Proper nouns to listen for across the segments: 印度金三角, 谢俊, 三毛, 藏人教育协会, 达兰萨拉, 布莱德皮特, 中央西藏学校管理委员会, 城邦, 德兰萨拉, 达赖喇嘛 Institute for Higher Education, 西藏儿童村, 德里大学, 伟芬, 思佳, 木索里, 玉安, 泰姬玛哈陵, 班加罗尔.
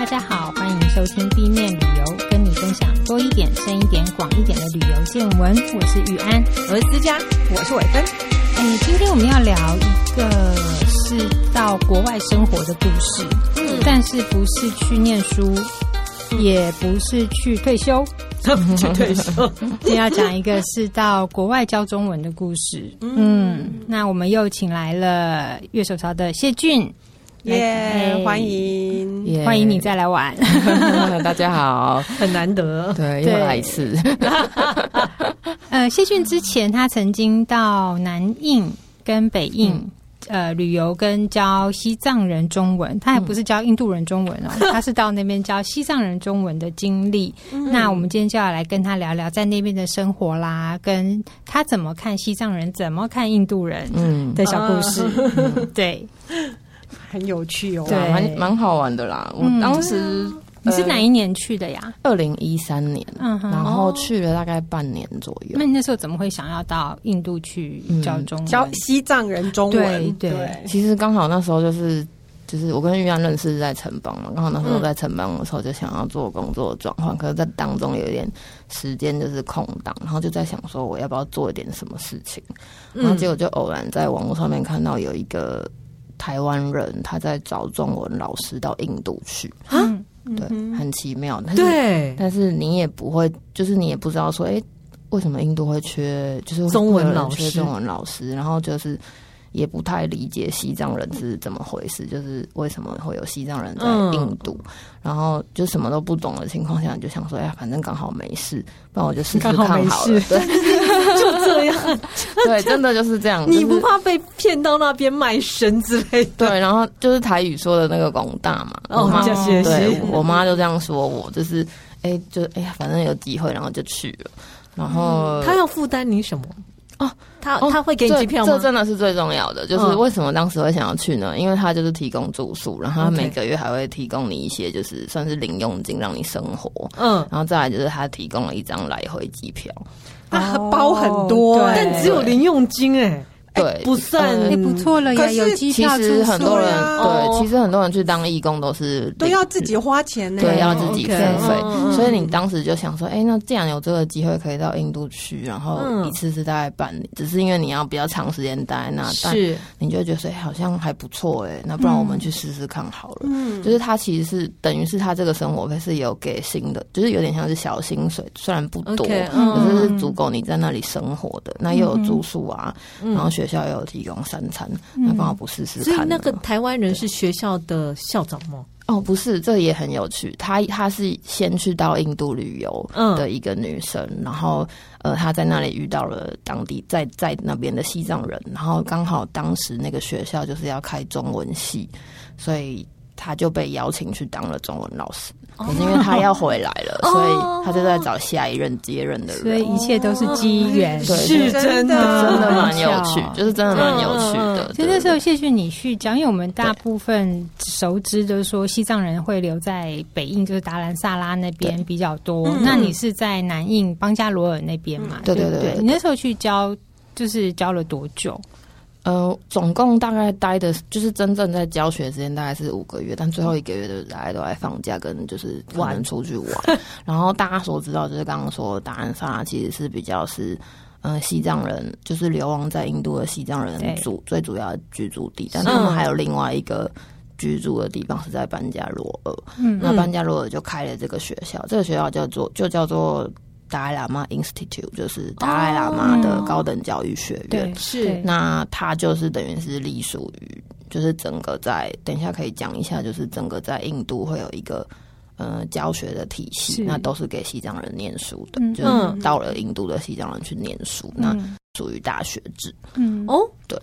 大家好，欢迎收听地面旅游，跟你分享多一点、深一点、广一点的旅游见闻。我是玉安，我是思佳，我是伟芬。今天我们要聊一个是到国外生活的故事，但是不是去念书，也不是去退休。今天要讲一个是到国外教中文的故事。那我们又请来了月手潮的谢俊。欢迎，欢迎你再来玩。大家好，很难得，对，又来一次。谢俊之前他曾经到南印跟北印。旅游跟教西藏人中文，他也不是教印度人中文哦，他是到那边教西藏人中文的经历。那我们今天就要来跟他聊聊在那边的生活啦，跟他怎么看西藏人，怎么看印度人的小故事。对，很有趣哦，对，蛮好玩的啦。我当时你是哪一年去的呀？2013年，然后去了大概半年左右。那你那时候怎么会想要到印度去教中文？教西藏人中文？对，其实刚好那时候就是我跟玉安认识在城邦嘛，刚好那时候在城邦的时候就想要做工作转换，可是在当中有一点时间就是空档，然后就在想说我要不要做一点什么事情，然后结果就偶然在网络上面看到有一个台湾人他在找中文老师到印度去啊。对，很奇妙。但是你也不会，就是你也不知道说，为什么印度会缺，就是中文老师，然后就是也不太理解西藏人是怎么回事，就是为什么会有西藏人在印度，然后就什么都不懂的情况下，你就想说，反正刚好没事，不然我就试试看好了。就这样，对，真的就是这样。你不怕被骗到那边卖身之类的？对，然后就是台语说的那个广大嘛，对，我妈就这样说我，就是反正有机会，然后就去了。然后他要负担你什么？哦，他会给你机票吗？这真的是最重要的，就是为什么当时会想要去呢？因为他就是提供住宿，然后他每个月还会提供你一些就是算是零用金让你生活，然后再来就是他提供了一张来回机票。它包很多，但只有零用金对，不算不错了呀。有机票住宿，其实很多人对，其实很多人去当义工都是都要自己花钱呢，对，要自己付费。所以你当时就想说，那既然有这个机会可以到印度去，然后一次是大概半年，只是因为你要比较长时间待那，是你就觉得好像还不错那不然我们去试试看好了。就是他其实是等于是他这个生活费是有给薪的，就是有点像是小薪水，虽然不多，可是是足够你在那里生活的。那又有住宿啊，然后学校也有提供3餐，那刚好不试试看。所以那个台湾人是学校的校长吗？哦，不是，这也很有趣。她是先去到印度旅游的一个女生，然后她在那里遇到了当地在那边的西藏人，然后刚好当时那个学校就是要开中文系，所以她就被邀请去当了中文老师。可是因为他要回来了，所以他就在找下一任接任的人，所以一切都是机缘，是真的蛮有趣，就是真的蛮有趣的。所以那时候谢谢你去讲，因为我们大部分熟知就是说西藏人会留在北印，就是达兰萨拉那边比较多。那你是在南印邦加罗尔那边嘛？对对对。你那时候去教，就是教了多久？总共大概待的，就是真正在教学时间大概是5个月，但最后1个月的大家都在放假跟就是可能出去玩。然后大家所知道就是刚刚说达兰萨拉其实是比较是西藏人，就是流亡在印度的西藏人最主要的居住地，但他们还有另外一个居住的地方是在班加罗尔。那班加罗尔就开了这个学校，这个学校叫做达赖喇嘛 Institute， 就是达赖喇嘛的高等教育学院。是，那它就是等于是隶属于，就是整个在，等一下可以讲一下，就是整个在印度会有一个教学的体系，那都是给西藏人念书的，就是到了印度的西藏人去念书，那属于大学制。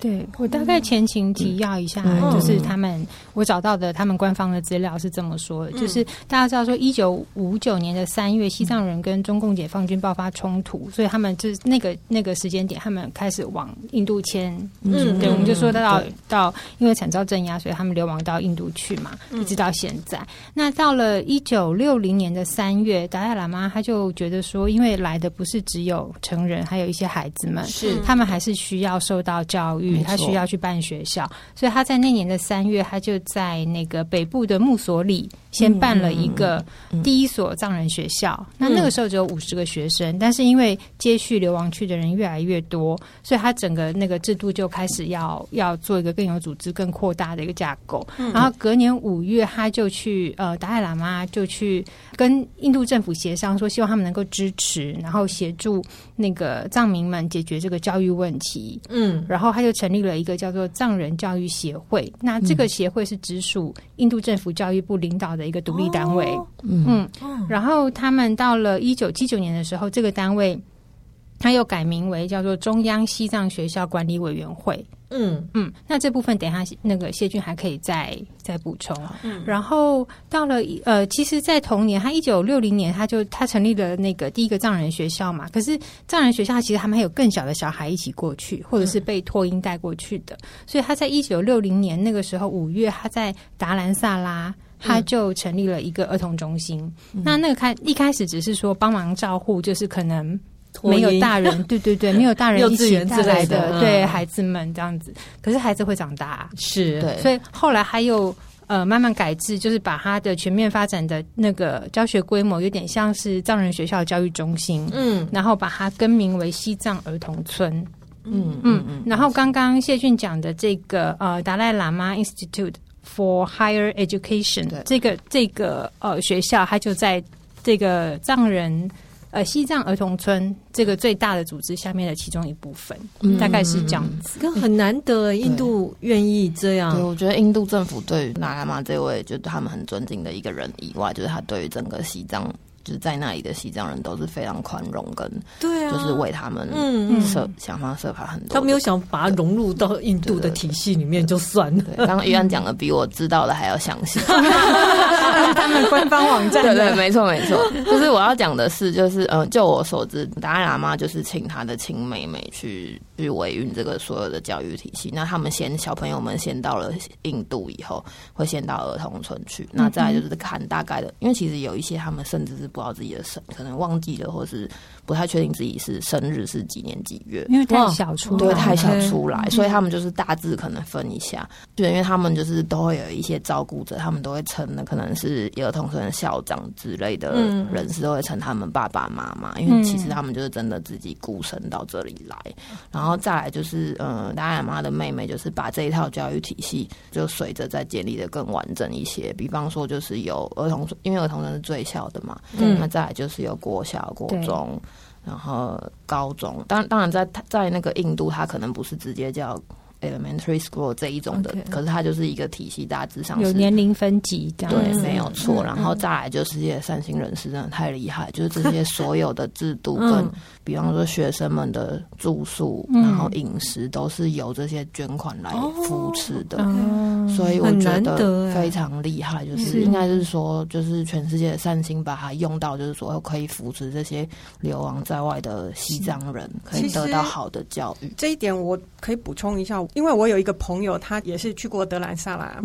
对，我大概前情提要一下，就是他们我找到的他们官方的资料是这么说的，就是大家知道说1959年的3月，西藏人跟中共解放军爆发冲突，所以他们就是那个时间点，他们开始往印度迁。对，我们就说到因为惨遭镇压，所以他们流亡到印度去嘛，一直到现在。那到了1960年的3月，达赖喇嘛他就觉得说，因为来的不是只有成人，还有一些孩子们。他们还是需要受到教育，他需要去办学校，所以他在那年的3月，他就在那个北部的木索里先办了一个第一所藏人学校，那个时候只有50个学生，但是因为接续流亡去的人越来越多，所以他整个那个制度就开始要做一个更有组织更扩大的一个架构。然后隔年5月他就去达赖喇嘛就去跟印度政府协商，说希望他们能够支持然后协助那个藏民们解决这个教育问题。然后他就成立了一个叫做藏人教育协会，那这个协会是直属印度政府教育部领导的一个独立单位。然后他们到了1979年的时候，这个单位他又改名为叫做中央西藏学校管理委员会。那这部分等一下那个谢俊还可以再补充。然后到了其实在同年他1960年他成立了那个第一个藏人学校嘛，可是藏人学校其实他们还有更小的小孩一起过去，或者是被托婴带过去的，所以他在1960年那个时候5月他在达兰萨拉他就成立了一个儿童中心。那个一开始只是说帮忙照护，就是可能没有大人，对，没有大人一起带来的对孩子们这样子。可是孩子会长大，是对，所以后来还有慢慢改制，就是把他的全面发展的那个教学规模有点像是藏人学校教育中心，然后把它更名为西藏儿童村。然后刚刚谢俊讲的这个达赖喇嘛 Institute for Higher Education 这个学校，它就在这个藏人西藏儿童村这个最大的组织下面的其中一部分，大概是这样子。这个很难得印度愿意这样。对，我觉得印度政府对于达赖喇嘛这位就是他们很尊敬的一个人以外，就是他对于整个西藏就是在那里的西藏人都是非常宽容，跟对啊，就是为他们想方设法很多。他没有想把它融入到印度的体系里面就算了。对，刚刚玉安讲的比我知道的还要详细。他们官方网站的对，没错没错。就是我要讲的是，就是就我所知，达赖喇嘛就是请他的亲妹妹去维运这个所有的教育体系。那他们小朋友们先到了印度以后，会先到儿童村去。那再来就是看大概的，因为其实有一些他们甚至是不知道自己的可能忘记了，或是不太确定自己是生日是几年几月，因为太小出来，所以他们就是大致可能分一下。对，因为他们就是都会有一些照顾者，他们都会称的可能是儿童村校长之类的人士，都会称他们爸爸妈妈，因为其实他们就是真的自己孤身到这里来。然后再来就是达赖喇嘛的妹妹就是把这一套教育体系就随着再建立的更完整一些，比方说就是有儿童，因为儿童是最小的嘛，那再来就是有国小国中然后高中，当然在那个印度它可能不是直接叫elementary school 这一种的，可是它就是一个体系，大致上是有年龄分级这样子。对，没有错。然后再来就是这些善心人士真的太厉害，就是这些所有的制度跟比方说学生们的住宿然后饮食都是由这些捐款来扶持的。所以我觉得非常厉害，就是应该是说就是全世界的善心把它用到，就是说可以扶持这些流亡在外的西藏人可以得到好的教育。这一点我可以补充一下，因为我有一个朋友他也是去过德兰萨拉，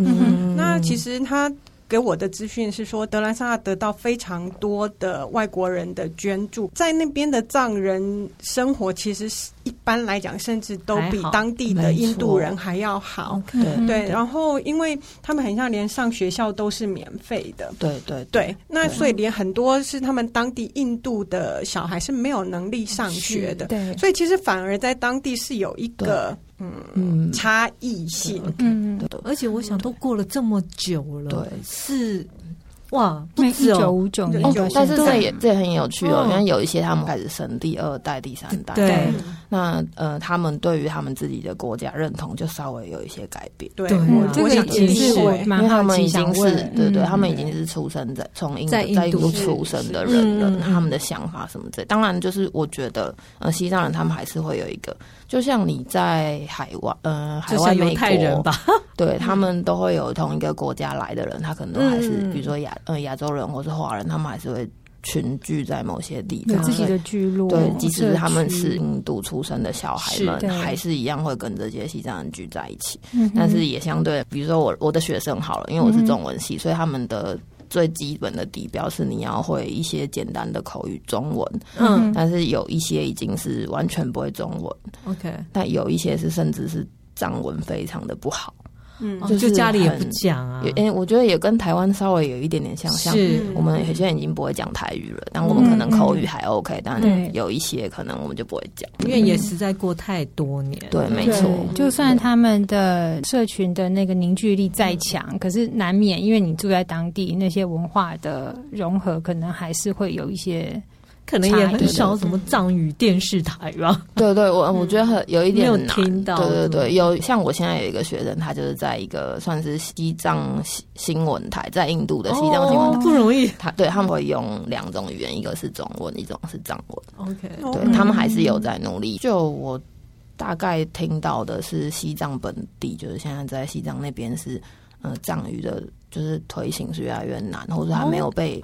那其实他给我的资讯是说，德兰萨拉得到非常多的外国人的捐助，在那边的藏人生活其实一般来讲甚至都比当地的印度人还要好。对，然后因为他们很像连上学校都是免费的。对，那所以连很多是他们当地印度的小孩是没有能力上学的，所以其实反而在当地是有一个差异性。而且我想都过了这么久了，对，是哇，不止1959年，但是这也很有趣因为有一些他们开始生第二代、第三代，对，那他们对于他们自己的国家认同就稍微有一些改变。对，我想其实因为他们已经是对，他们已经是出生在从印度出生的人了，他们的想法什么之类。当然，就是我觉得西藏人他们还是会有一个。就像你在海外美国，就像犹太人吧，对，他们都会有同一个国家来的人，他可能都还是比如说亚洲人或是华人，他们还是会群聚在某些地方，有自己的聚落。对，即使他们是印度出生的小孩们，还是一样会跟这些西藏人聚在一起。但是也相对，比如说我的学生好了，因为我是中文系，所以他们的最基本的底标是你要会一些简单的口语中文，但是有一些已经是完全不会中文，但有一些是甚至是藏文非常的不好。嗯，就家里也不讲啊。我觉得也跟台湾稍微有一点点像我们有些人已经不会讲台语了，但我们可能口语还 OK， 但有一些可能我们就不会讲，因为也实在过太多年。对，没错。就算他们的社群的那个凝聚力再强，可是难免因为你住在当地，那些文化的融合可能还是会有一些。可能也很少什么藏语电视台吧。对对，我觉得有一点难。没有听到。对对对，有像我现在有一个学生，他就是在一个算是西藏新闻台，在印度的西藏新闻台，不容易。他们会用两种语言，一个是中文，一种是藏文。OK， 对他们还是有在努力。就我大概听到的是西藏本地，就是现在在西藏那边是藏语的。就是推行是越来越难，或者还没有被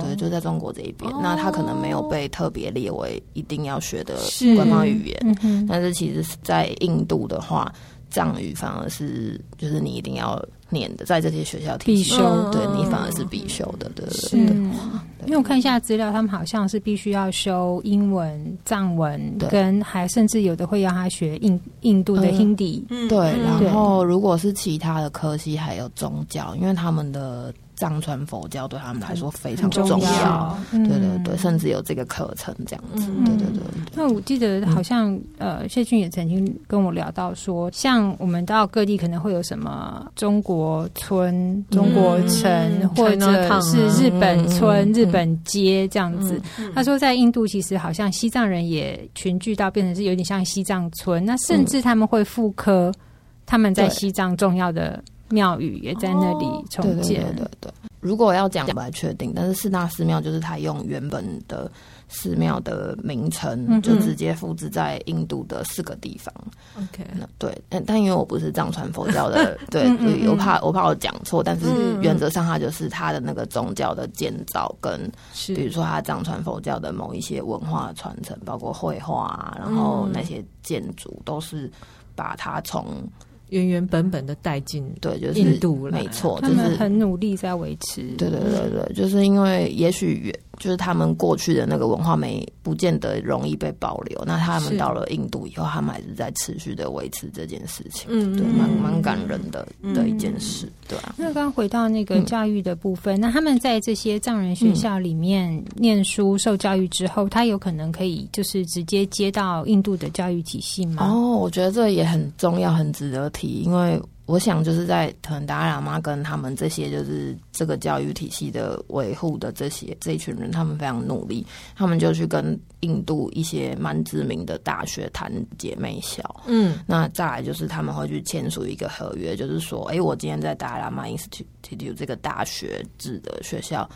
对，就在中国这一边，那他可能没有被特别列为一定要学的官方语言，但是其实在印度的话，藏语反而是就是你一定要念的，在这些学校必修，对你反而是必修的，对对对。因为我看一下资料，他们好像是必须要修英文、藏文，跟还甚至有的会要他学印度的 Hindi。对，然后如果是其他的科系，还有宗教，因为他们的藏传佛教对他们来说非常重要，对对对，甚至有这个课程这样子，对对对。那我记得好像谢俊也曾经跟我聊到说，像我们到各地可能会有什么中国村、中国城，或者是日本村、日本街这样子。他说在印度其实好像西藏人也群聚到变成是有点像西藏村，那甚至他们会复刻他们在西藏重要的庙宇也在那里重建。对对对对，如果要讲不太确定，但是四大寺庙就是他用原本的寺庙的名称，就直接复制在印度的4个地方。OK， 对，但因为我不是藏传佛教的，对，我怕我讲错，但是原则上它就是它的那个宗教的建造跟，比如说它藏传佛教的某一些文化传承，包括绘画啊，然后那些建筑都是把它从原本的带进印度了，没错，他们很努力在维持。对对对对，就是因为也许就是他们过去的那个文化没不见得容易被保留，那他们到了印度以后，他们还是在持续的维持这件事情，对，蛮感人的一件事，对啊。那刚回到那个教育的部分，那他们在这些藏人学校里面念书、受教育之后，他有可能可以就是直接接到印度的教育体系吗？我觉得这也很重要，很值得。因为我想就是在可能达赖喇嘛跟他们这些就是这个教育体系的维护的这一群人，他们非常努力，他们就去跟印度一些蛮知名的大学谈姐妹校，那再来就是他们会去签署一个合约，就是说我今天在达赖喇嘛 Institute 这个大学制的学校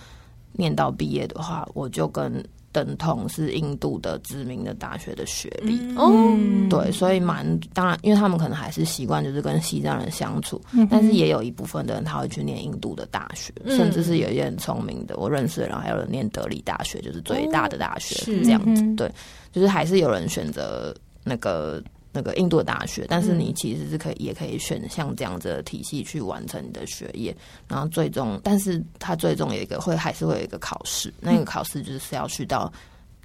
念到毕业的话，我就跟等同是印度的知名的大学的学历，对，所以当然，因为他们可能还是习惯就是跟西藏人相处，但是也有一部分的人他会去念印度的大学，甚至是有一些很聪明的，我认识的人还有人念德里大学，就是最大的大学，这样子，对，就是还是有人选择那个印度的大学，但是你其实是也可以选像这样子的体系去完成你的学业，然后最终，但是它最终有一个还是会有一个考试，那个考试就是要去到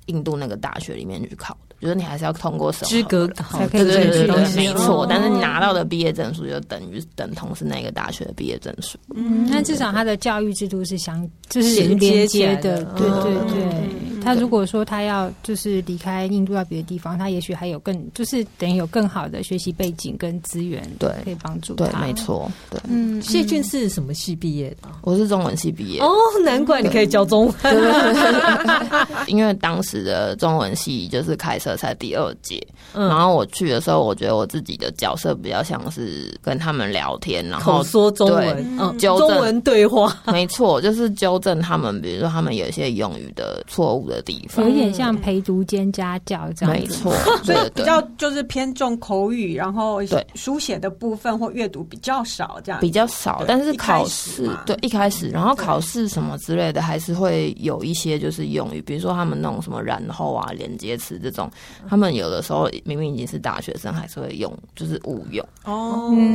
印度那个大学里面去考的，就是你还是要通过审核资格考，对对对对，没错。但是你拿到的毕业证书就等同是那个大学的毕业证书。但至少他的教育制度是就是连接的，对对对。他如果说他要就是离开印度到别的地方，他也许还有就是等于有更好的学习背景跟资源，对，可以帮助他。对，没错。对，谢俊是什么系毕业的？我是中文系毕业。难怪你可以教中文。因为当时的中文系就是开设才第2届，然后我去的时候，我觉得我自己的角色比较像是跟他们聊天，然后口说中文，中文对话。没错，就是纠正他们，比如说他们有一些用语的错误的。有点像陪读兼家教这样子，没错，所以比较就是偏重口语，然后书写的部分或阅读比较少，这样比较少。但是考试，对，一开始，然后考试什么之类的，还是会有一些就是用语，比如说他们那种什么然后啊、连接词这种，他们有的时候明明已经是大学生，还是会用，就是误用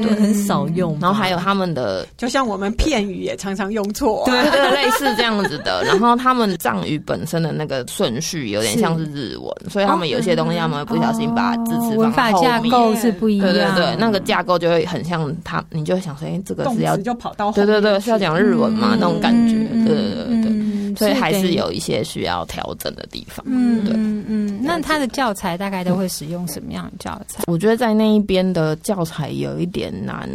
对，很少用。然后还有他们的，就像我们片语也常常用错，对对，类似这样子的。然后他们藏语本身的那个顺序有点像是日文，所以他们有些东西他们会不小心把字词放在后面，文法架构是不一样，对对对，那个架构就会很像他，你就会想说，哎、欸，这个是要动词就跑到后面，对对对，是要讲日文嘛、嗯、那种感觉，对对对对。嗯，所以还是有一些需要调整的地方。嗯，对，嗯，那他的教材大概都会使用什么样的教材？我觉得在那一边的教材有一点难，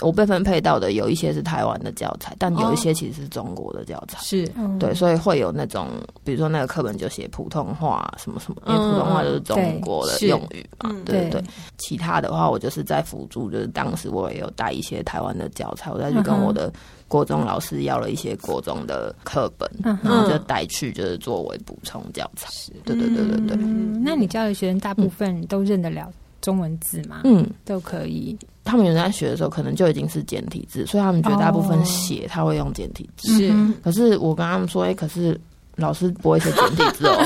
我被分配到的有一些是台湾的教材，但有一些其实是中国的教材。是、哦，对，所以会有那种，比如说那个课本就写普通话什么什么，因为普通话就是中国的用语嘛，嗯、对对对。其他的话，我就是在辅助，就是当时我也有带一些台湾的教材，我再去跟我的。国中老师要了一些国中的课本、嗯、然后就带去就是作为补充教材。对对对对对、嗯、那你教的学生大部分都认得了中文字吗？嗯，都可以。他们原来学的时候可能就已经是简体字，所以他们觉得大部分写他会用简体字、哦、是。可是我跟他们说、欸、可是老师不会写简体字哦，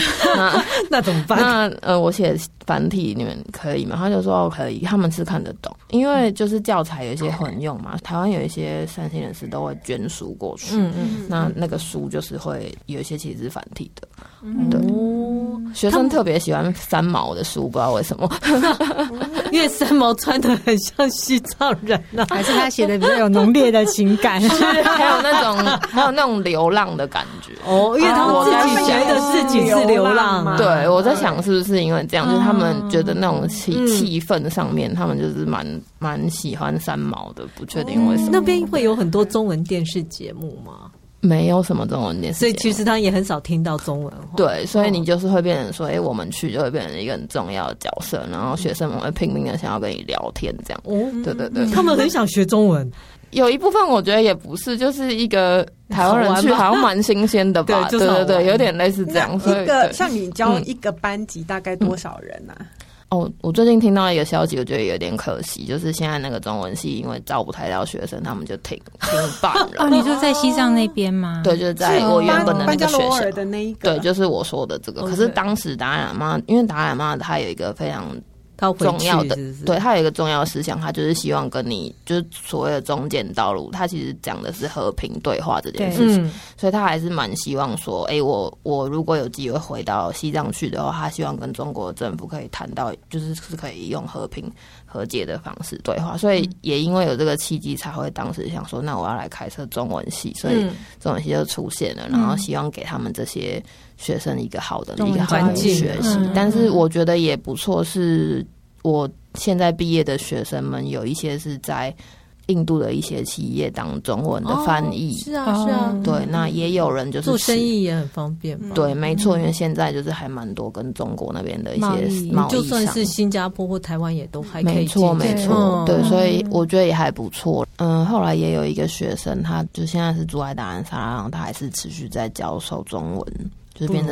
那怎么办？那我写繁体你们可以吗？他就说可以，他们是看得懂，因为就是教材有一些混用嘛，台湾有一些善心人士都会捐书过去，嗯嗯，那个书就是会有一些其实是繁体的，嗯、对。学生特别喜欢三毛的书，不知道为什么，因为三毛穿得很像西藏人啊，还是他写的比较有浓烈的情感，还有那种流浪的感觉哦，因为他们自己觉得自己是流浪嘛。对，我在想是不是因为这样，就是他们觉得那种气氛上面，他们就是蛮喜欢三毛的，不确定为什么。那边会有很多中文电视节目吗？没有什么中文电视，所以其实他也很少听到中文。对，所以你就是会变成说，哎、欸，我们去就会变成一个很重要的角色，然后学生们会拼命的想要跟你聊天，这样。嗯、对对对，他们很想学中文。有一部分我觉得也不是，就是一个台湾人去好像蛮新鲜的吧，对对对，有点类似这样。所以一个像你教一个班级大概多少人啊？嗯嗯哦，我最近听到一个消息，我觉得有点可惜，就是现在那个中文系因为招不太到学生，他们就停办了。哦，你就在西藏那边吗？对，就是在我原本的那个学校的那一个。对，就是我说的这个。Okay. 可是当时达赖喇嘛，因为达赖喇嘛他有一个非常重要的，是对他有一个重要的思想，他就是希望跟你就是所谓的中间道路，他其实讲的是和平对话这件事情，所以他还是蛮希望说，哎、欸，我如果有机会回到西藏去的话，他希望跟中国政府可以谈到，就是可以用和平和解的方式对话，所以也因为有这个契机，才会当时想说，那我要来开设中文系，所以中文系就出现了，然后希望给他们这些学生一个好的一个环境学习，但是我觉得也不错是。我现在毕业的学生们有一些是在印度的一些企业当中文的翻译、哦、是啊是啊，对，那也有人就是做生意也很方便嘛，对没错，因为现在就是还蛮多跟中国那边的一些贸易就算是新加坡或台湾也都还可以，没错没错、嗯、对，所以我觉得也还不错。嗯，后来也有一个学生他就现在是住在达兰萨拉，他还是持续在教授中文，就是变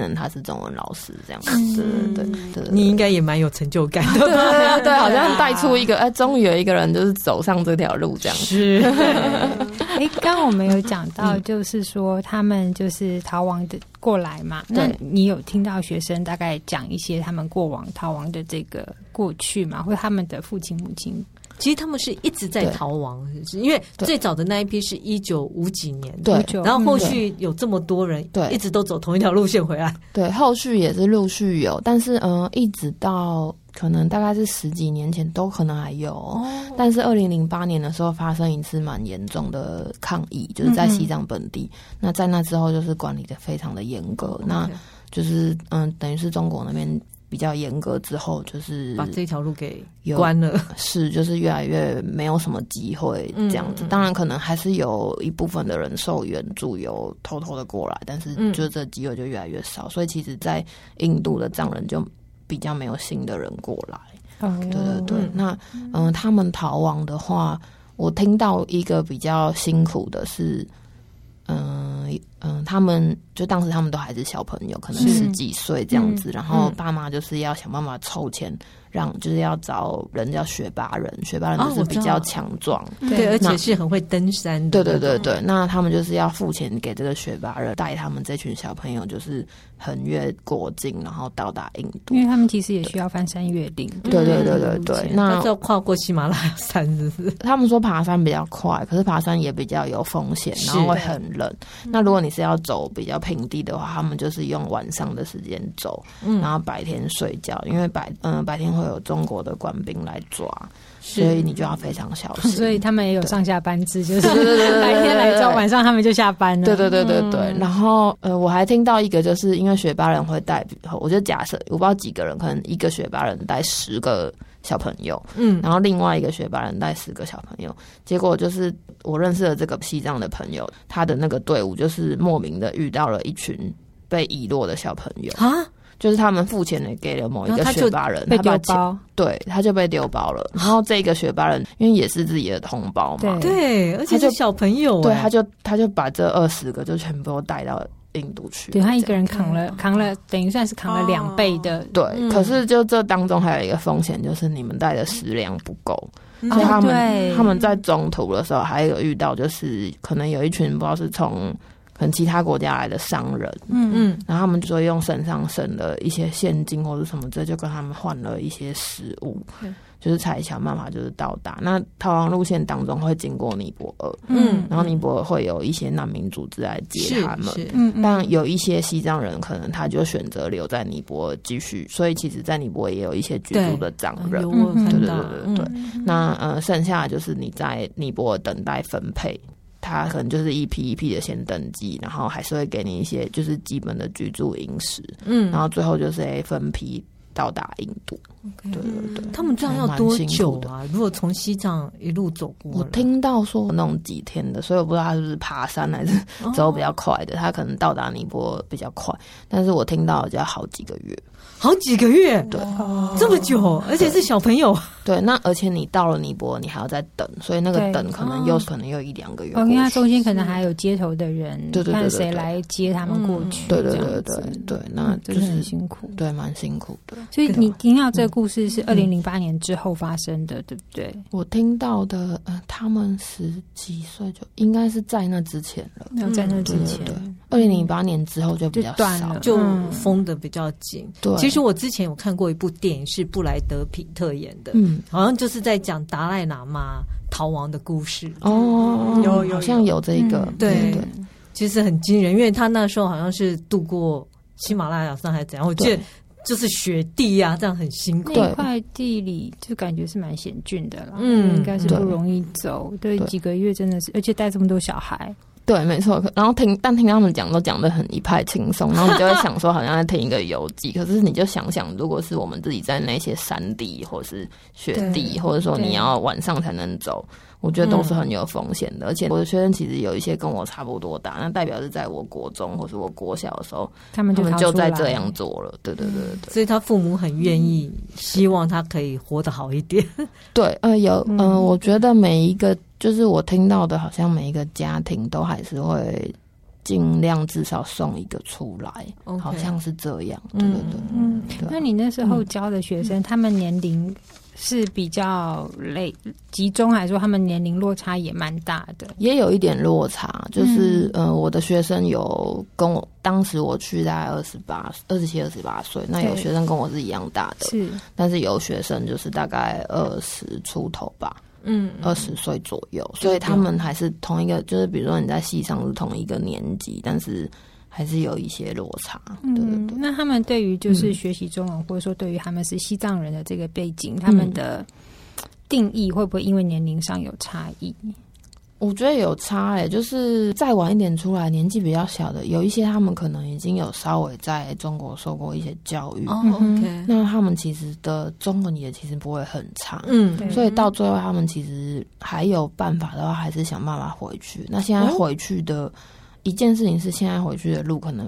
成他是中文老师这样，对对对，你应该也蛮有成就感的，对对对，好像带出一个哎，终于有一个人就是走上这条路这样。是，哎，刚刚我们有讲到，就是说他们就是逃亡的过来嘛，那你有听到学生大概讲一些他们过往逃亡的这个过去嘛，或者他们的父亲母亲？其实他们是一直在逃亡，是不是？因为最早的那一批是1950几年，对，然后后续有这么多人，对，一直都走同一条路线回来，对，后续也是陆续有，但是一直到可能大概是10几年前都可能还有、哦、但是2008年的时候发生一次蛮严重的抗议，就是在西藏本地、嗯、那在那之后就是管理的非常的严格、嗯、那就是等于是中国那边比较严格之后，就是把这条路给关了，是就是越来越没有什么机会这样子、嗯嗯、当然可能还是有一部分的人受援助有偷偷的过来，但是就这机会就越来越少、嗯、所以其实在印度的藏人就比较没有新的人过来、嗯、对对对、嗯、那他们逃亡的话，我听到一个比较辛苦的是他们就当时他们都还是小朋友，可能10几岁这样子，然后爸妈就是要想办法凑钱，让就是要找人叫学霸人就是比较强壮、哦、对，而且是很会登山的，对对对对、嗯、那他们就是要付钱给这个学霸人带他们这群小朋友就是横越国境然后到达印度，因为他们其实也需要翻山越岭，对对对对对，那要跨过喜马拉雅山，是不是他们说爬山比较快，可是爬山也比较有风险，然后会很冷，那如果你是要走比较平地的话，他们就是用晚上的时间走，然后白天睡觉，因为白天会有中国的官兵来抓，所以你就要非常小心。所以他们也有上下班制，就是白天来抓，晚上他们就下班了。对对对对 对, 对。然后我还听到一个，就是因为学霸人会带，我就假设我不知道几个人，可能一个学霸人带10个。小朋友，然后另外一个学霸人带10个小朋友，结果就是我认识了这个西藏的朋友，他的那个队伍就是莫名的遇到了一群被遗落的小朋友啊，就是他们付钱给了某一个学霸人，他把钱，对，他就被丢包了。然后这个学霸人因为也是自己的同胞嘛，对，而且是小朋友，对，他就把这20个就全部都带到印度去，对，他一个人扛了，等于算是扛了2倍的。对，可是就这当中还有一个风险，就是你们带的食粮不够，所以他们在中途的时候还有遇到，就是可能有一群不知道是从可能其他国家来的商人，然后他们就说用身上省了一些现金或者什么，这就跟他们换了一些食物。就是才想办法就是到达，那逃亡路线当中会经过尼泊尔，然后尼泊尔会有一些难民组织来接他们，但有一些西藏人可能他就选择留在尼泊尔继续，所以其实在尼泊尔也有一些居住的藏人，对对对对，那剩下就是你在尼泊尔等待分配，他可能就是一批一批的先登记，然后还是会给你一些就是基本的居住饮食，然后最后就是分批到达印度。Okay, 对对对，他们这样要多久啊？如果从西藏一路走过，我听到说那种几天的，所以我不知道他是不是爬山还是走比较快的，他可能到达尼泊尔比较快，但是我听到就要好几个月，好几个月，对，这么久，而且是小朋友，对，那而且你到了尼泊尔，你还要再等，所以那个等可能又1-2个月，因为他中间可能还有街头的人，对对对，看谁来接他们过去，对对对对对，那就是很辛苦，对，蛮辛苦的。所以你听到这个故事是2008年之后发生的，对不对？我听到的，他们10几岁就应该是在那之前了，在那之前，2008年之后就比较少，就封的比较紧。对，其实我之前有看过一部电影，是布莱德皮特演的，好像就是在讲达赖喇嘛逃亡的故事。哦，有好像有这一个，对对，其实很惊人，因为他那时候好像是渡过喜马拉雅山还是怎样，我记得。就是雪地啊，这样很辛苦。那块地里就感觉是蛮险峻的啦，应该是不容易走。对，几个月真的是，而且带这么多小孩。对，没错。然后但听他们讲都讲得很一派轻松，然后你就会想说好像在听一个游记。可是你就想想，如果是我们自己在那些山地或是雪地，或者说你要晚上才能走，我觉得都是很有风险的。而且我的学生其实有一些跟我差不多大，那代表是在我国中或是我国小的时候，他们就在这样做了。对对对对，所以他父母很愿意，希望他可以活得好一点。对，我觉得每一个。就是我听到的，好像每一个家庭都还是会尽量至少送一个出来， okay, 好像是这样。对对对，对。那你那时候教的学生，他们年龄是比较集中，还是说他们年龄落差也蛮大的？也有一点落差，就是我的学生有跟我当时我去大概27、28岁，那有学生跟我是一样大的，是，但是有学生就是大概20出头吧。20岁左右，所以他们还是同一个，就是比如说你在系上是同一个年级，但是还是有一些落差。对对对。那他们对于就是学习中文，或者说对于他们是西藏人的这个背景，他们的定义会不会因为年龄上有差异？我觉得有差就是再晚一点出来年纪比较小的，有一些他们可能已经有稍微在中国受过一些教育，那他们其实的中文也其实不会很差，所以到最后他们其实还有办法的话，还是想办法回去。那现在回去的一件事情是，现在回去的路可能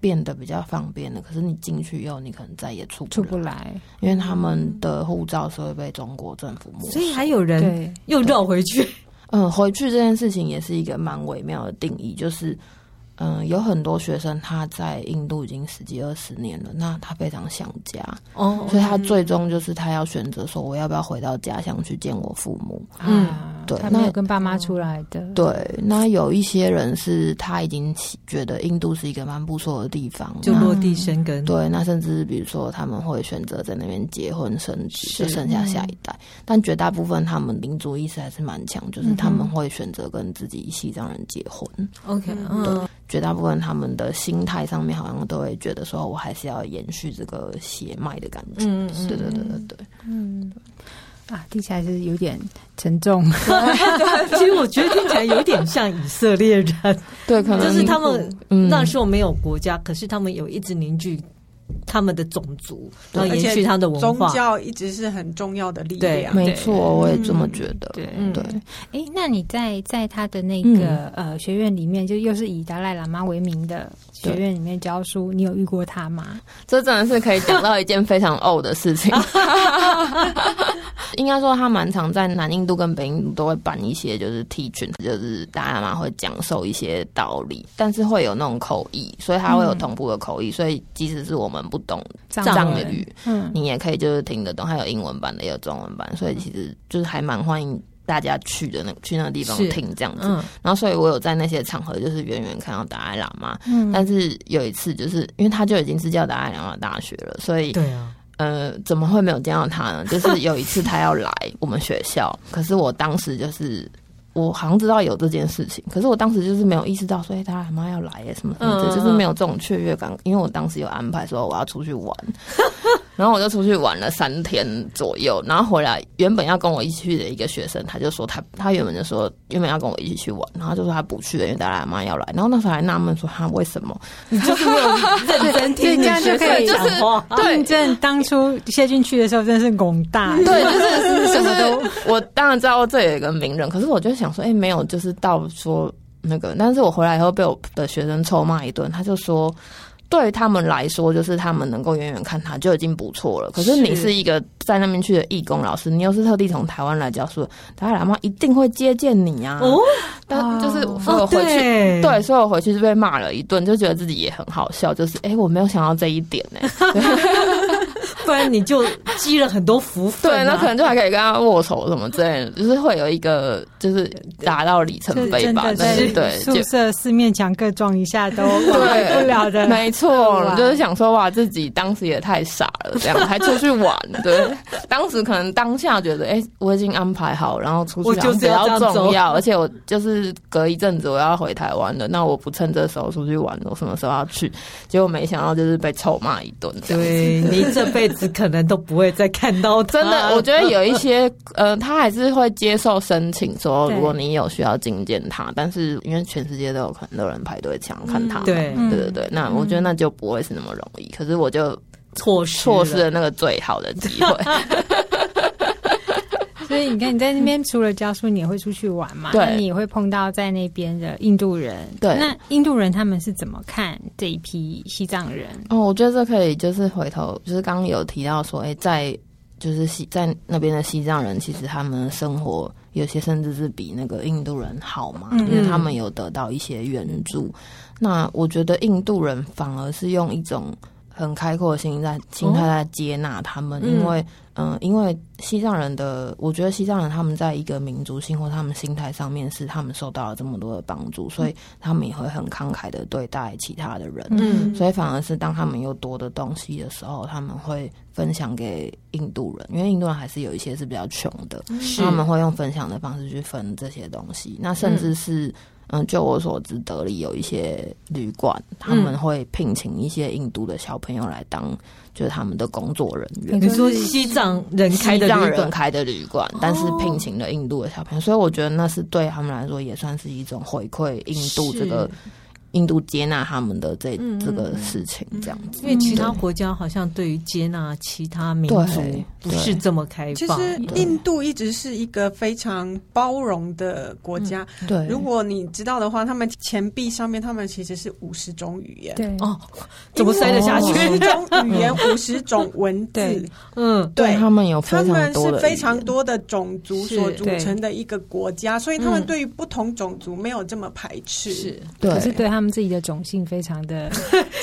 变得比较方便了，可是你进去以后，你可能再也出不来，因为他们的护照是会被中国政府没收，所以还有人又绕回去。回去这件事情也是一个蛮微妙的定义，就是，有很多学生他在印度已经10几20年了，那他非常想家，所以他最终就是他要选择说，我要不要回到家乡去见我父母？对，他没有跟爸妈出来的。对，那有一些人是他已经觉得印度是一个蛮不错的地方，就落地生根。对，那甚至比如说他们会选择在那边结婚生子，就剩下下一代。但绝大部分他们民族意识还是蛮强，就是他们会选择跟自己西藏人结婚。OK， 对，绝大部分他们的心态上面好像都会觉得说，我还是要延续这个血脉的感觉。嗯，对对对对对，嗯。啊，听起来是有点沉重。其实我觉得听起来有点像以色列人，对，可能就是他们那时候没有国家，可是他们有一直凝聚他们的种族，然后延续他的文化。宗教一直是很重要的力量，没错，我也这么觉得。对，对。哎，那你在他的那个学院里面，就又是以达赖喇嘛为名的学院里面教书，你有遇过他吗？这真的是可以讲到一件非常old的事情。应该说他蛮常在南印度跟北印度都会办一些就是 teaching， 就是达赖喇嘛会讲授一些道理，但是会有那种口译，所以他会有同步的口译，所以即使是我们不懂藏语，你也可以就是听得懂。还有英文版的，也有中文版，所以其实就是还蛮欢迎大家去那个地方听这样子。然后所以我有在那些场合就是远远看到达赖喇嘛，但是有一次就是因为他就已经是叫达赖喇嘛大学了，所以对啊。怎么会没有见到他呢？就是有一次他要来我们学校，可是我当时就是我好像知道有这件事情，可是我当时就是没有意识到说，哎，他妈要来耶，什么什么的，就是没有这种雀跃感，因为我当时有安排说我要出去玩，然后我就出去玩了3天左右，然后回来原本要跟我一起去的一个学生，他就说他原本要跟我一起去玩，然后就说他不去了，因为达赖喇嘛要来，然后那时候还纳闷说他为什么？你就是没有认真听，这样就可以讲话。对，正当初谢进去的时候真是拱大，对，就是什么都。我当然知道这有一个名人，可是我就想说，哎，没有，就是到说那个，但是我回来以后被我的学生臭骂一顿，他就说。对他们来说，就是他们能够远远看他就已经不错了。可是你是一个在那边去的义工老师，你又是特地从台湾来教书，达赖喇嘛一定会接见你啊！哦，但就是我回去，哦、对，所以我回去就被骂了一顿，就觉得自己也很好笑，就是哎，我没有想到这一点哎、欸。不然你就积了很多福分、啊，对，那可能就还可以跟他握手什么之类的，就是会有一个就是达到里程碑吧。对对，宿舍四面墙各撞一下都对不了的，没错。我就是想说哇，自己当时也太傻了，这样还出去玩。对，当时可能当下觉得，哎、欸，我已经安排好，然后出去比较重要，而且我就是隔一阵子我要回台湾的，那我不趁这时候出去玩，我什么时候要去？结果没想到就是被臭骂一顿。对你这辈子。可能都不会再看到他，真的。我觉得有一些他还是会接受申请，说如果你有需要觐见他，但是因为全世界都有可能有人排队抢看他，对对对，那我觉得那就不会是那么容易。可是我就错失了那个最好的机会。所以你看，你在那边除了教书，你也会出去玩嘛？对，你也会碰到在那边的印度人。对，那印度人他们是怎么看这一批西藏人？哦，我觉得这可以就是回头，就是刚刚有提到说，哎，就是在那边的西藏人，其实他们生活有些甚至是比那个印度人好嘛，因为他们有得到一些援助。那我觉得印度人反而是用一种。很开阔的心态在接纳他们，因为因为西藏人的，我觉得西藏人他们在一个民族性或他们心态上面是他们受到了这么多的帮助，所以他们也会很慷慨的对待其他的人，所以反而是当他们有多的东西的时候，他们会分享给印度人，因为印度人还是有一些是比较穷的，他们会用分享的方式去分这些东西，那甚至是。就我所知，德里有一些旅馆，他们会聘请一些印度的小朋友来当，就是他们的工作人员。你说西藏人开的旅馆，但是聘请了印度的小朋友，所以我觉得那是对他们来说也算是一种回馈印度这个。印度接纳他们的这个事情，这样子，因为其他国家好像对于接纳其他民族不是这么开放。其实印度一直是一个非常包容的国家。对，如果你知道的话，他们钱币上面他们其实是50种语言。对哦，怎么塞得下去？50种语言，50种文字。嗯，对，他们有非常多的，他们是非常多的种族所组成的一个国家，所以他们对于不同种族没有这么排斥。是，对，可是对他们。们自己的种性非常的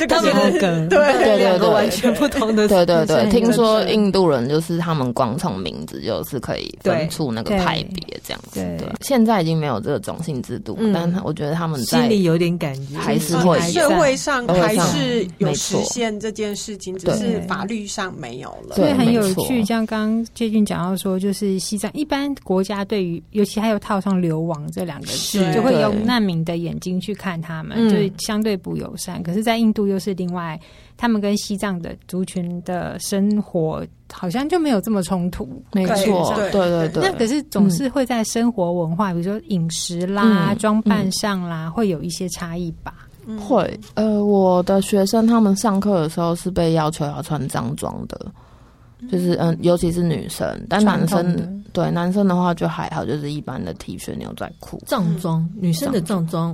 他们的对两个完全不同的对对 对, 對，听说印度人就是他们光从名字就是可以分出那个派别这样子 对, 對, 對, 對，现在已经没有这个种姓制度、嗯、但我觉得他们在心里有点感觉还是会社会上还是有实现这件事情，只是法律上没有了，所以很有趣。像刚刚介俊讲到说，就是西藏一般国家对于尤其还有套上流亡这两个字，就会用难民的眼睛去看他们，就是相对不友善、嗯、可是在印度又是另外，他们跟西藏的族群的生活好像就没有这么冲突，没错，对对对。那可是总是会在生活文化、嗯、比如说饮食啦、装、嗯、扮上啦、嗯、会有一些差异吧。会，我的学生他们上课的时候是被要求要穿藏装的，就是尤其是女生，但男生对男生的话就还好，就是一般的 T 恤、牛仔裤。藏装，女生的藏装，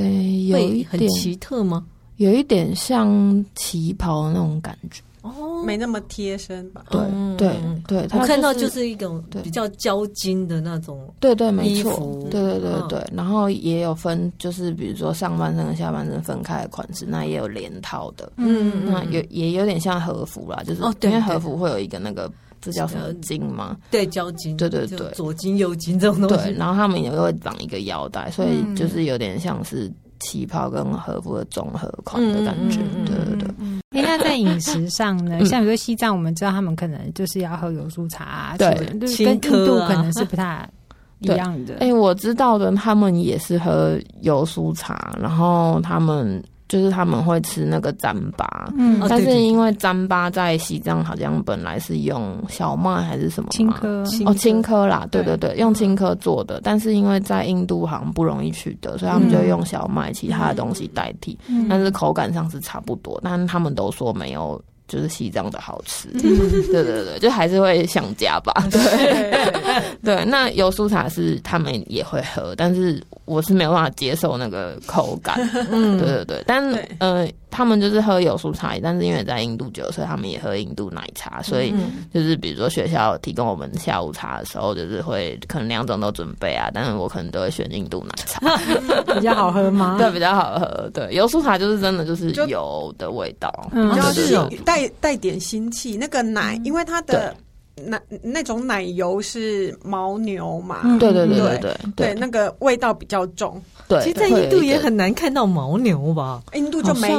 有一点很奇特吗？有一点像旗袍那种感觉。哦，没那么贴身吧？对对对，我看到就是一种比较交金的那种，对对没错，对对对对。然后也有分，就是比如说上半身和下半身分开的款式，那也有连套的，嗯，那也有点像和服啦，就是因为和服会有一个那个。这叫什么巾吗？对，交巾。对对对，左巾右巾这种东西。对，然后他们也会绑一个腰带，所以就是有点像是旗袍跟和服的综合款的感觉。对对对。那在饮食上呢，像比如说西藏，我们知道他们可能就是要喝油酥茶啊，对，跟印度可能是不太一样的。我知道的，他们也是喝油酥茶，然后他们会吃那个糌粑，但是因为糌粑在西藏好像本来是用小麦还是什么青稞啦，对对对，用青稞做的，但是因为在印度好像不容易取得，所以他们就用小麦其他的东西代替，但是口感上是差不多，但他们都说没有就是西藏的好吃，对对对，就还是会想家吧，对对。那油酥茶是他们也会喝，但是我是没有办法接受那个口感，对对对。但他们就是喝油酥茶，但是因为在印度久，所以他们也喝印度奶茶，所以就是比如说学校提供我们下午茶的时候，就是会可能两种都准备啊，但是我可能都会选印度奶茶，比较好喝吗？对，比较好喝。对，油酥茶就是真的就是油的味道，就是有。带点腥气，那个奶，因为它的那种奶油是牦牛嘛，对对对对 对, 对，那个味道比较重。对，其实在印度也很难看到牦牛吧，印度就没有，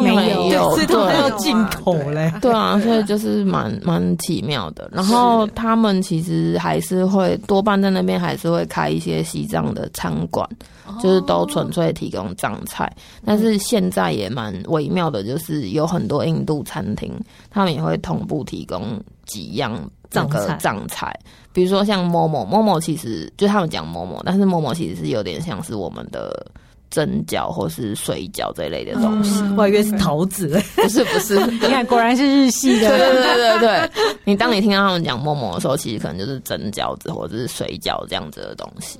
所以他们要进口嘞。对啊，所以就是蛮奇妙的。然后他们其实还是会多半在那边还是会开一些西藏的餐馆，就是都纯粹提供藏菜。但是现在也蛮微妙的，就是有很多印度餐厅，他们也会同步提供几样。那个藏菜，比如说像 Momo 其实就他们讲 Momo， 但是 Momo 其实是有点像是我们的蒸饺或是水饺这一类的东西，我以为是桃子，不是，你看果然是日系的，对对对对对。你当你听到他们讲 Momo 的时候，其实可能就是蒸饺子或者是水饺这样子的东西，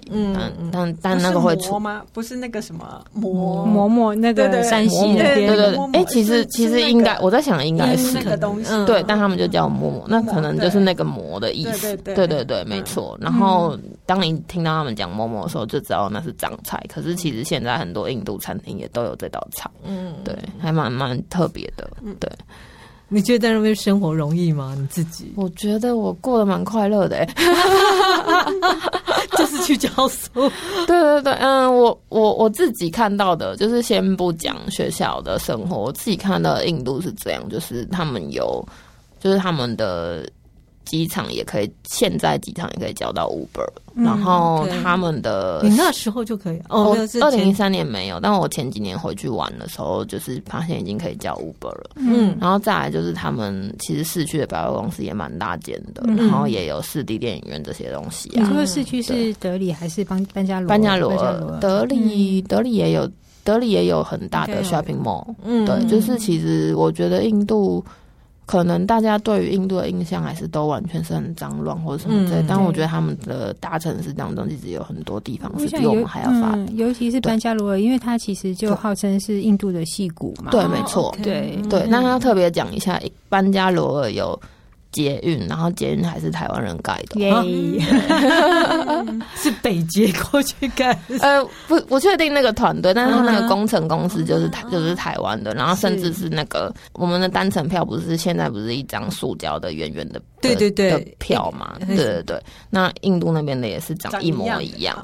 但那个会出吗？不是那个什么馍那个山西那边，对对对，其实应该我在想应该是那个东西，对，但他们就叫馍，那可能就是那个馍的意思，对对对，没错。然后当你听到他们讲 Momo 的时候，就知道那是藏菜，可是其实现在。很多印度餐厅也都有这道菜，对，还蛮特别的，对。你觉得在那边生活容易吗？你自己？我觉得我过得蛮快乐的，就是去教书。对对对，我自己看到的，就是先不讲学校的生活，我自己看到的印度是这样，就是他们有，就是他们的。机场也可以，现在机场也可以叫到 Uber，然后他们的你那时候就可以哦，2013年没有，但我前几年回去玩的时候，就是发现已经可以叫 Uber 了，然后再来就是他们其实市区的百货公司也蛮大间的，然后也有4D 电影院这些东西啊。你说市区是德里还是班加罗？德里也有很大的 shopping mall，对，就是其实我觉得印度。可能大家对于印度的印象还是都完全是很脏乱或者什么之类，但我觉得他们的大城市当中其实有很多地方是比我们还要发达，尤其是班加罗尔，因为它其实就号称是印度的矽谷嘛。对，没错，对对。那要特别讲一下，班加罗尔有捷运，然后捷运还是台湾人盖的，是北捷过去盖。我确定那个团队，但是那个工程公司就是台湾的，然后甚至是那个我们的单程票不是现在不是一张塑胶的圆圆的，对对对的票嘛，对对对。那印度那边的也是长一模一样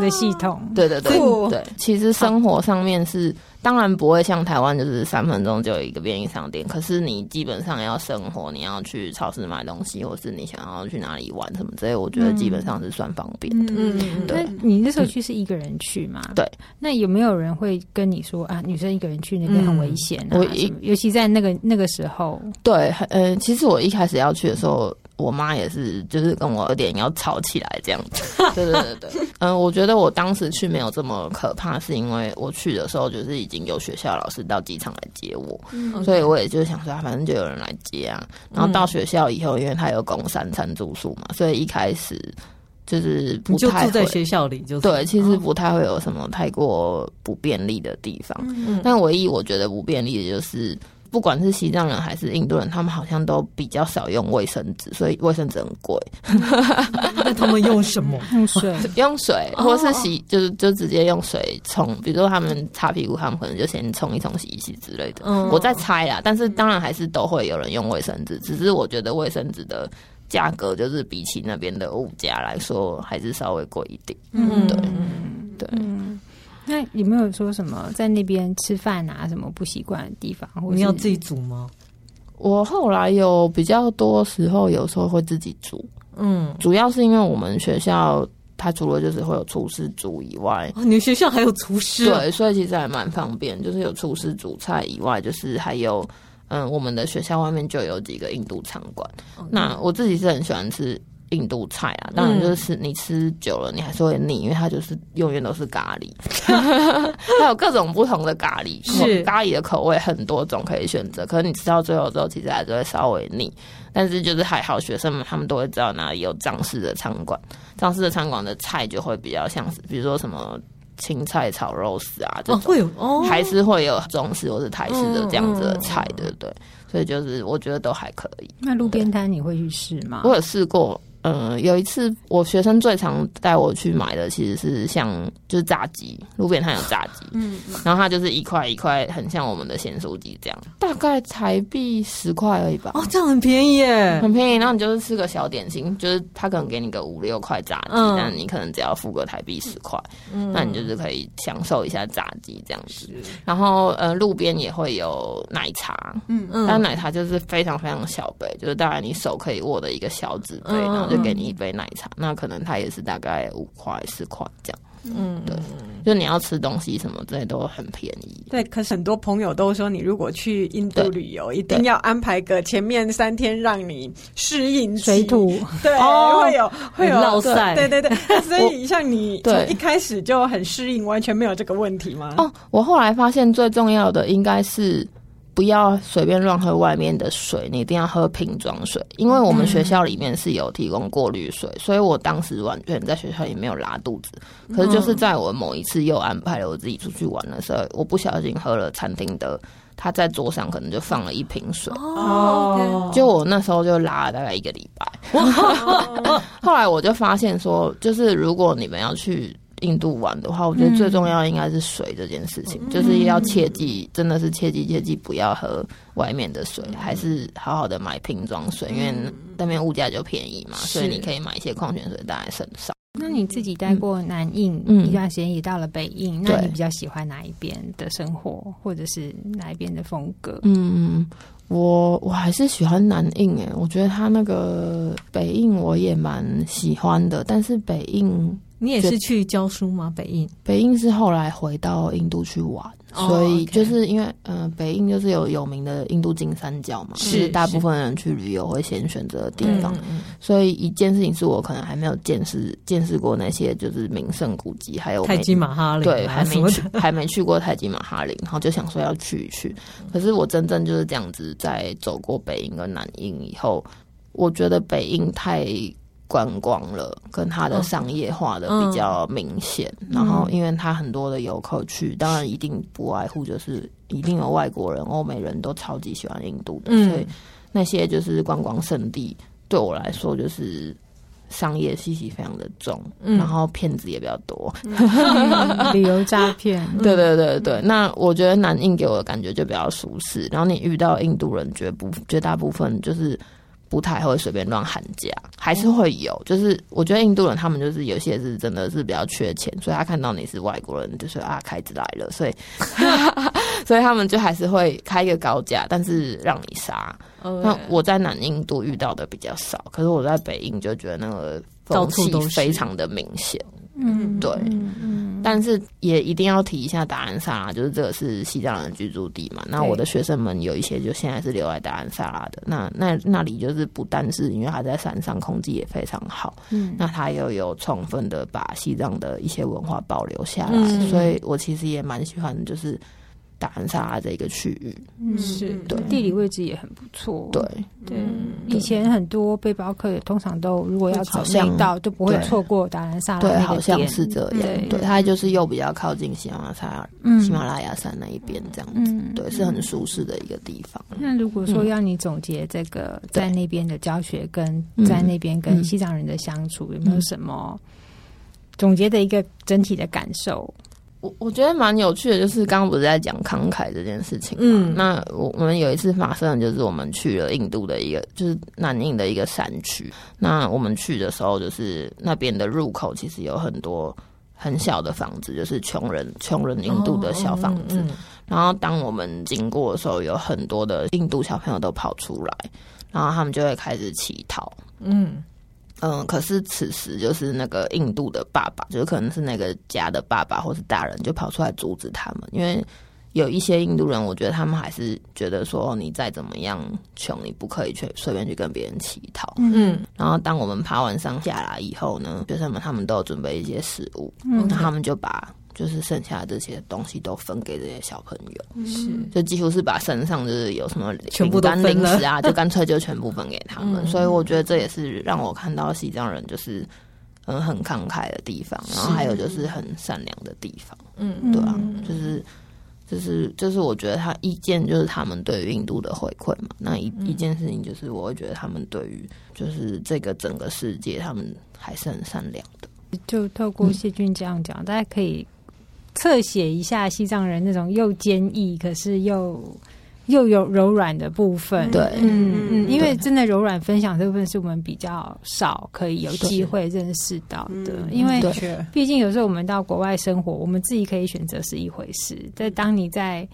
的系统，对对对对。其实生活上面是。当然不会像台湾就是3分钟就有一个便利商店，可是你基本上要生活，你要去超市买东西，或是你想要去哪里玩什么之类，我觉得基本上是算方便的。嗯，对。那你那时候去是一个人去吗？对。那有没有人会跟你说啊，女生一个人去那边很危险啊？尤其在那个时候。对，其实我一开始要去的时候，我妈也是，就是跟我有点要吵起来这样子。对对对对。我觉得我当时去没有这么可怕，是因为我去的时候就是已经有学校老师到机场来接我，所以我也就想说，反正就有人来接啊。然后到学校以后，因为他有供3餐住宿嘛，所以一开始就是不太会，你就住在学校里就是，对，其实不太会有什么太过不便利的地方。但唯一我觉得不便利的就是。不管是西藏人还是印度人，他们好像都比较少用卫生纸，所以卫生纸很贵。那他们用什么？用水，用水，或是洗，就直接用水冲。比如说他们擦屁股，他们可能就先冲一冲、洗一洗之类的。我在猜啦，但是当然还是都会有人用卫生纸，只是我觉得卫生纸的价格就是比起那边的物价来说，还是稍微贵一点。嗯，对，对。那有没有说什么在那边吃饭啊什么不习惯的地方？你要自己煮吗？我后来有比较多时候有时候会自己煮，主要是因为我们学校它除了就是会有厨师煮以外，你们学校还有厨师？对，所以其实还蛮方便，就是有厨师煮菜以外，就是还有我们的学校外面就有几个印度餐馆。那我自己是很喜欢吃印度菜啊，当然就是你吃久了你还是会腻，因为它就是永远都是咖喱，它有各种不同的咖喱，是咖喱的口味很多种可以选择，可是你吃到最后之后其实还是会稍微腻，但是就是还好学生们他们都会知道哪里有藏式的餐馆，藏式的餐馆的菜就会比较像是比如说什么青菜炒肉丝啊这种，会有还是会有中式或是台式的这样子的菜，对不对？所以就是我觉得都还可以。那路边摊你会去试吗？我有试过。有一次我学生最常带我去买的其实是像就是炸鸡，路边摊有炸鸡，然后它就是一块一块，很像我们的咸酥鸡这样，大概台币10块而已吧。哦，这样很便宜耶，很便宜。然后你就是吃个小点心，就是他可能给你个5-6块炸鸡，但你可能只要付个台币10块，那你就是可以享受一下炸鸡这样子。然后路边也会有奶茶，但奶茶就是非常非常小杯，就是大概你手可以握的一个小纸杯，然后就给你一杯奶茶，那可能它也是大概5块4块这样。对，就你要吃东西什么之类都很便宜。对，可是很多朋友都说，你如果去印度旅游，一定要安排个前面3天让你适应水土，对，会有落塞，对对对。所以像你从一开始就很适应，完全没有这个问题吗？哦，我后来发现最重要的应该是。不要随便乱喝外面的水，你一定要喝瓶装水，因为我们学校里面是有提供过滤水，所以我当时完全在学校也没有拉肚子。可是就是在我某一次又安排了我自己出去玩的时候，我不小心喝了餐厅的，他在桌上可能就放了一瓶水，就我那时候就拉了大概1个礼拜。后来我就发现说，就是如果你们要去印度玩的话，我觉得最重要应该是水这件事情，就是要切记，真的是切记不要喝外面的水，还是好好的买瓶装水，因为那边物价就便宜嘛，所以你可以买一些矿泉水带在身上。那你自己待过南印一段时间，也到了北印，那你比较喜欢哪一边的生活，或者是哪一边的风格？我还是喜欢南印耶，我觉得他那个北印我也蛮喜欢的，但是北印。你也是去教书吗？北印是后来回到印度去玩，所以就是因为北印就是有名的印度金三角嘛，是大部分人去旅游会先选择的地方。所以一件事情是我可能还没有见识过那些就是名胜古迹，还有泰姬玛哈陵，对，还没去过泰姬玛哈陵，然后就想说要去一去。可是我真正就是这样子，在走过北印跟南印以后，我觉得北印太。观光了，跟它的商业化的比较明显，然后因为它很多的游客去，当然一定不外乎就是一定有外国人、欧美人都超级喜欢印度的，所以那些就是观光胜地对我来说就是商业气息非常的重，然后骗子也比较多，旅游诈骗。对对对对，那我觉得南印给我的感觉就比较舒适，然后你遇到印度人绝大部分就是不太会随便乱喊价，还是会有，就是我觉得印度人他们就是有些是真的是比较缺钱，所以他看到你是外国人就是啊开支来了，所以所以他们就还是会开一个高价，但是让你杀。那我在南印度遇到的比较少，可是我在北印就觉得那个风气非常的明显。嗯，对，但是也一定要提一下达兰萨拉，就是这个是西藏人居住地嘛。那我的学生们有一些就现在是留在达兰萨拉的。那里就是不但是因为它在山上，空气也非常好，那它又有充分的把西藏的一些文化保留下来，所以我其实也蛮喜欢就是达兰萨拉这个区域，是对地理位置也很不错。对对，以前很多背包客也通常都如果要走那一道就不会错过达兰萨拉那个点。对，好像是这样。对，它就是又比较靠近喜马拉雅山那一边这样子。对，是很舒适的一个地方。那如果说要你总结这个在那边的教学跟在那边跟西藏人的相处，有没有什么总结的一个整体的感受？我觉得蛮有趣的，就是刚刚不是在讲慷慨这件事情嘛。那我们有一次发生，就是我们去了印度的一个，就是南印的一个山区。那我们去的时候，就是那边的入口其实有很多很小的房子，就是穷人印度的小房子。然后当我们经过的时候，有很多的印度小朋友都跑出来，然后他们就会开始乞讨。可是此时就是那个印度的爸爸，就是可能是那个家的爸爸或是大人，就跑出来阻止他们，因为有一些印度人，我觉得他们还是觉得说你再怎么样穷，你不可以去随便去跟别人乞讨。然后当我们爬完山下来以后呢，学生们他们都有准备一些食物，那他们就把就是剩下的这些东西都分给这些小朋友，是就几乎是把身上就是有什么全部单零食啊，就干脆就全部分给他们。所以我觉得这也是让我看到西藏人就是很慷慨的地方，然后还有就是很善良的地方。对啊，就是我觉得他一件就是他们对于印度的回馈嘛，那一件事情就是我会觉得他们对于就是这个整个世界他们还是很善良的。就透过谢俊这样讲，大家可以侧写一下西藏人那种又坚毅可是又有柔软的部分。对，因为真的柔软分享这部分是我们比较少可以有机会认识到的，因为毕竟有时候我们到国外生活，我们自己可以选择是一回事，但当你在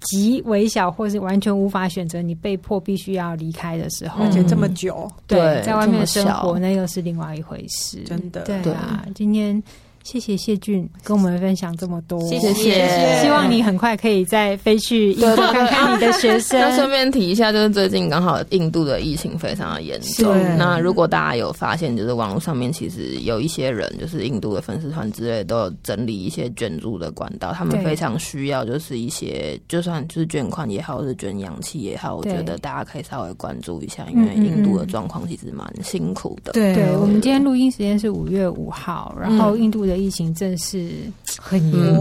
极微小或是完全无法选择，你被迫必须要离开的时候，而且这么久，对，在外面的生活那又是另外一回事。真的，对啊，今天谢谢谢俊跟我们分享这么多，谢谢。希望你很快可以再飞去印度看看你的学生。那顺便提一下，就是最近刚好印度的疫情非常的严重。那如果大家有发现，就是网络上面其实有一些人，就是印度的粉丝团之类，都有整理一些捐助的管道，他们非常需要，就是一些就算就是捐款也好，是捐氧气也好，我觉得大家可以稍微关注一下，因为印度的状况其实蛮辛苦的。对，我们今天录音时间是5月5号，然后印度的疫情真是很严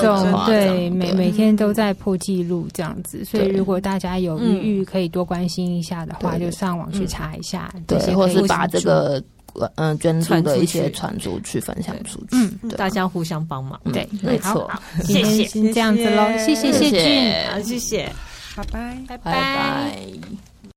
重，对，每天都在破纪录这样子，所以如果大家有余裕可以多关心一下的话，就上网去查一下，对，或是把这个捐助的一些传出去，分享出去，大家互相帮忙，对，没错。谢谢，这样子喽，谢谢谢俊，好，谢谢，拜拜，拜拜。